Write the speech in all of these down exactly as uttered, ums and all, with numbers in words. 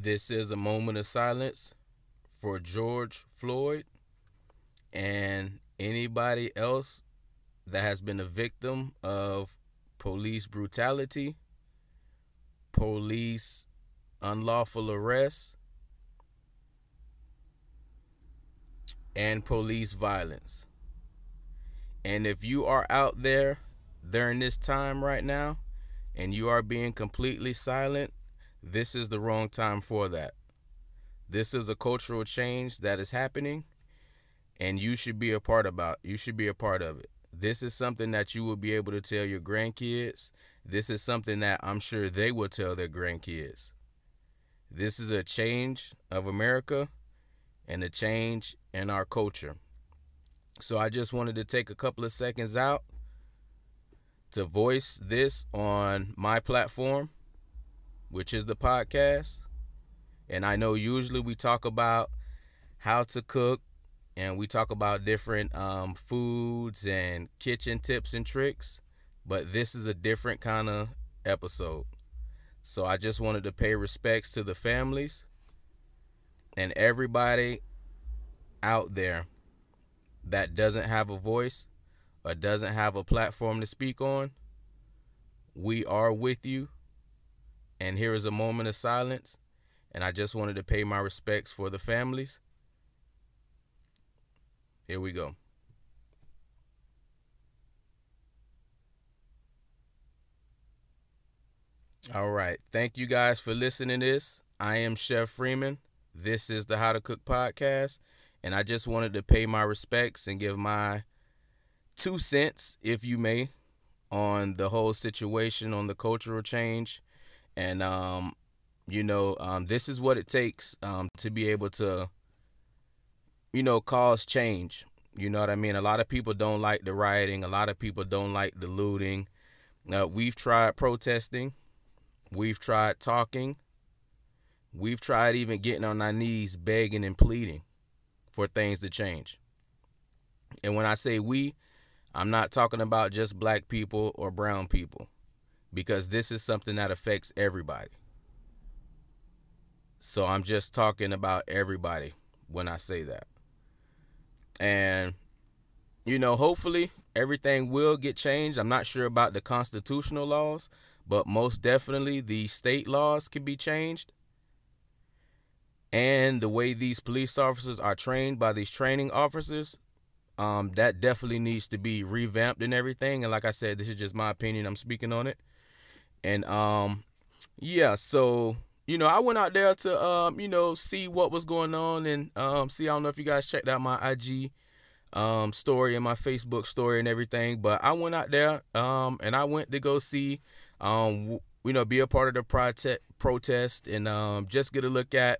This is a moment of silence for George Floyd and anybody else that has been a victim of police brutality, police unlawful arrest, and police violence. And if you are out there during this time right now and you are being completely silent, this is the wrong time for that. This is a cultural change that is happening, and you should be a part about. You should be a part of it. This is something that you will be able to tell your grandkids. This is something that I'm sure they will tell their grandkids. This is a change of America and a change in our culture. So I just wanted to take a couple of seconds out to voice this on my platform, which is the podcast. And I know usually we talk about how to cook, and we talk about different um, foods and kitchen tips and tricks, but this is a different kind of episode. So I just wanted to pay respects to the families and everybody out there that doesn't have a voice or doesn't have a platform to speak on. We are with you. And here is a moment of silence. And I just wanted to pay my respects for the families. Here we go. All right. Thank you guys for listening to this. I am Chef Freeman. This is the How to Cook podcast. And I just wanted to pay my respects and give my two cents, if you may, on the whole situation, on the cultural change. And, um, you know, um, this is what it takes um, to be able to, you know, cause change. You know what I mean? A lot of people don't like the rioting. A lot of people don't like the looting. Uh, we've tried protesting. We've tried talking. We've tried even getting on our knees, begging and pleading for things to change. And when I say we, I'm not talking about just black people or brown people, because this is something that affects everybody. So I'm just talking about everybody when I say that. And, you know, hopefully everything will get changed. I'm not sure about the constitutional laws, but most definitely the state laws can be changed. And the way these police officers are trained by these training officers, um, that definitely needs to be revamped and everything. And like I said, this is just my opinion. I'm speaking on it. And, um, yeah, so, you know, I went out there to, um, you know, see what was going on and um, see. I don't know if you guys checked out my I G um, story and my Facebook story and everything. But I went out there um, and I went to go see, um, you know, be a part of the prote- protest and um, just get a look at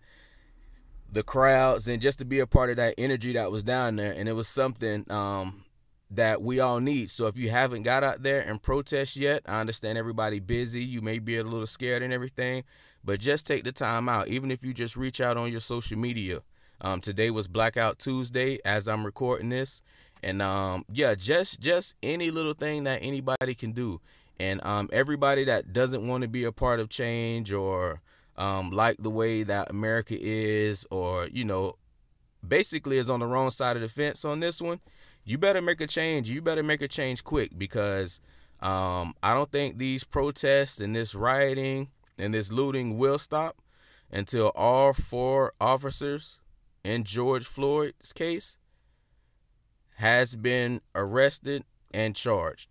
the crowds and just to be a part of that energy that was down there. And it was something um, that we all need. So if you haven't got out there and protest yet, I understand everybody busy. You may be a little scared and everything, but just take the time out. Even if you just reach out on your social media. Um, today was Blackout Tuesday as I'm recording this. And um, yeah, just just any little thing that anybody can do. And um, everybody that doesn't want to be a part of change or Um, like the way that America is, or, you know, basically is on the wrong side of the fence on this one, you better make a change. You better make a change quick, because um, I don't think these protests and this rioting and this looting will stop until all four officers in George Floyd's case has been arrested and charged.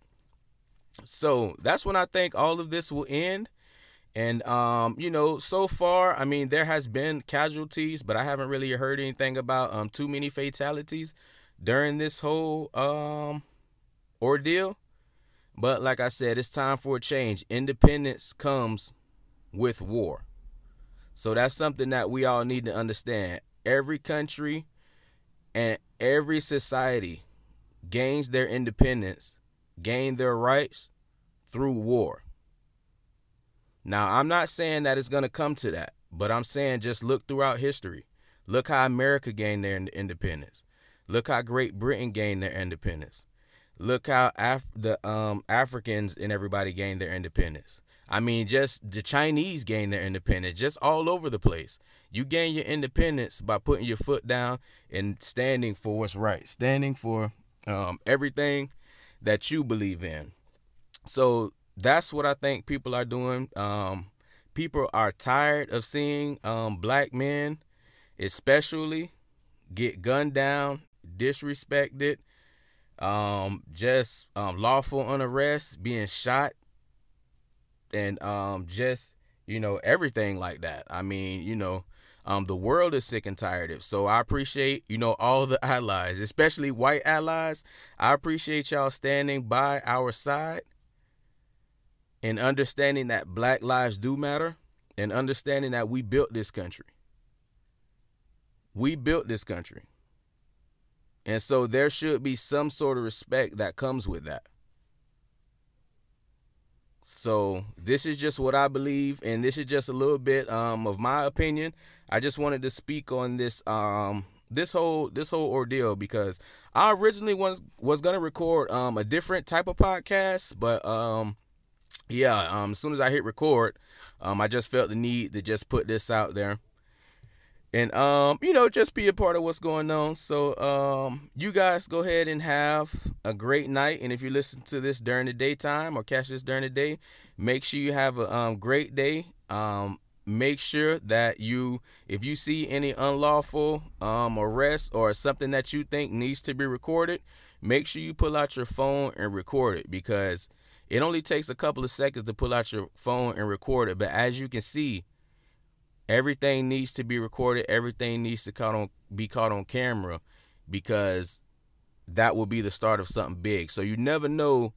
So that's when I think all of this will end. And, um, you know, so far, I mean, there has been casualties, but I haven't really heard anything about um, too many fatalities during this whole um, ordeal. But like I said, it's time for a change. Independence comes with war. So that's something that we all need to understand. Every country and every society gains their independence, gain their rights through war. Now, I'm not saying that it's going to come to that, but I'm saying just look throughout history. Look how America gained their independence. Look how Great Britain gained their independence. Look how Af- the um, Africans and everybody gained their independence. I mean, just the Chinese gained their independence, just all over the place. You gain your independence by putting your foot down and standing for what's right, standing for um, everything that you believe in. So that's what I think people are doing. Um, people are tired of seeing um, black men especially get gunned down, disrespected, um, just um, lawful unarrest, being shot, and um, just, you know, everything like that. I mean, you know, um, the world is sick and tired of. So I appreciate, you know, all the allies, especially white allies. I appreciate y'all standing by our side and understanding that black lives do matter and understanding that we built this country. We built this country. And so there should be some sort of respect that comes with that. So this is just what I believe, and this is just a little bit um, of my opinion. I just wanted to speak on this um, this whole this whole ordeal because I originally was was gonna record um, a different type of podcast, but um, yeah, um, as soon as I hit record, um, I just felt the need to just put this out there, and um, you know, just be a part of what's going on. So um, you guys go ahead and have a great night, and if you listen to this during the daytime or catch this during the day, make sure you have a um, great day. Um, make sure that you, if you see any unlawful um, arrest or something that you think needs to be recorded, make sure you pull out your phone and record it, because it only takes a couple of seconds to pull out your phone and record it. But as you can see, everything needs to be recorded. Everything needs to caught on, be caught on camera, because that will be the start of something big. So you never know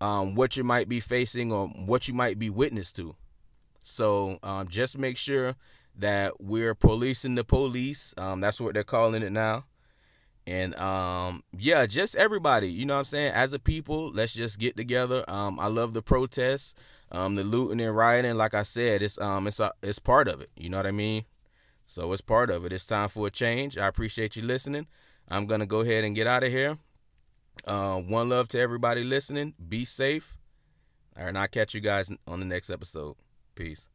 um, what you might be facing or what you might be witness to. So um, just make sure that we're policing the police. Um, that's what they're calling it now. And um, yeah, just everybody, you know what I'm saying? As a people, let's just get together. Um, I love the protests, um, the looting and rioting. Like I said, it's um, it's a, it's part of it. You know what I mean? So it's part of it. It's time for a change. I appreciate you listening. I'm going to go ahead and get out of here. Uh, one love to everybody listening. Be safe. All right, and I'll catch you guys on the next episode. Peace.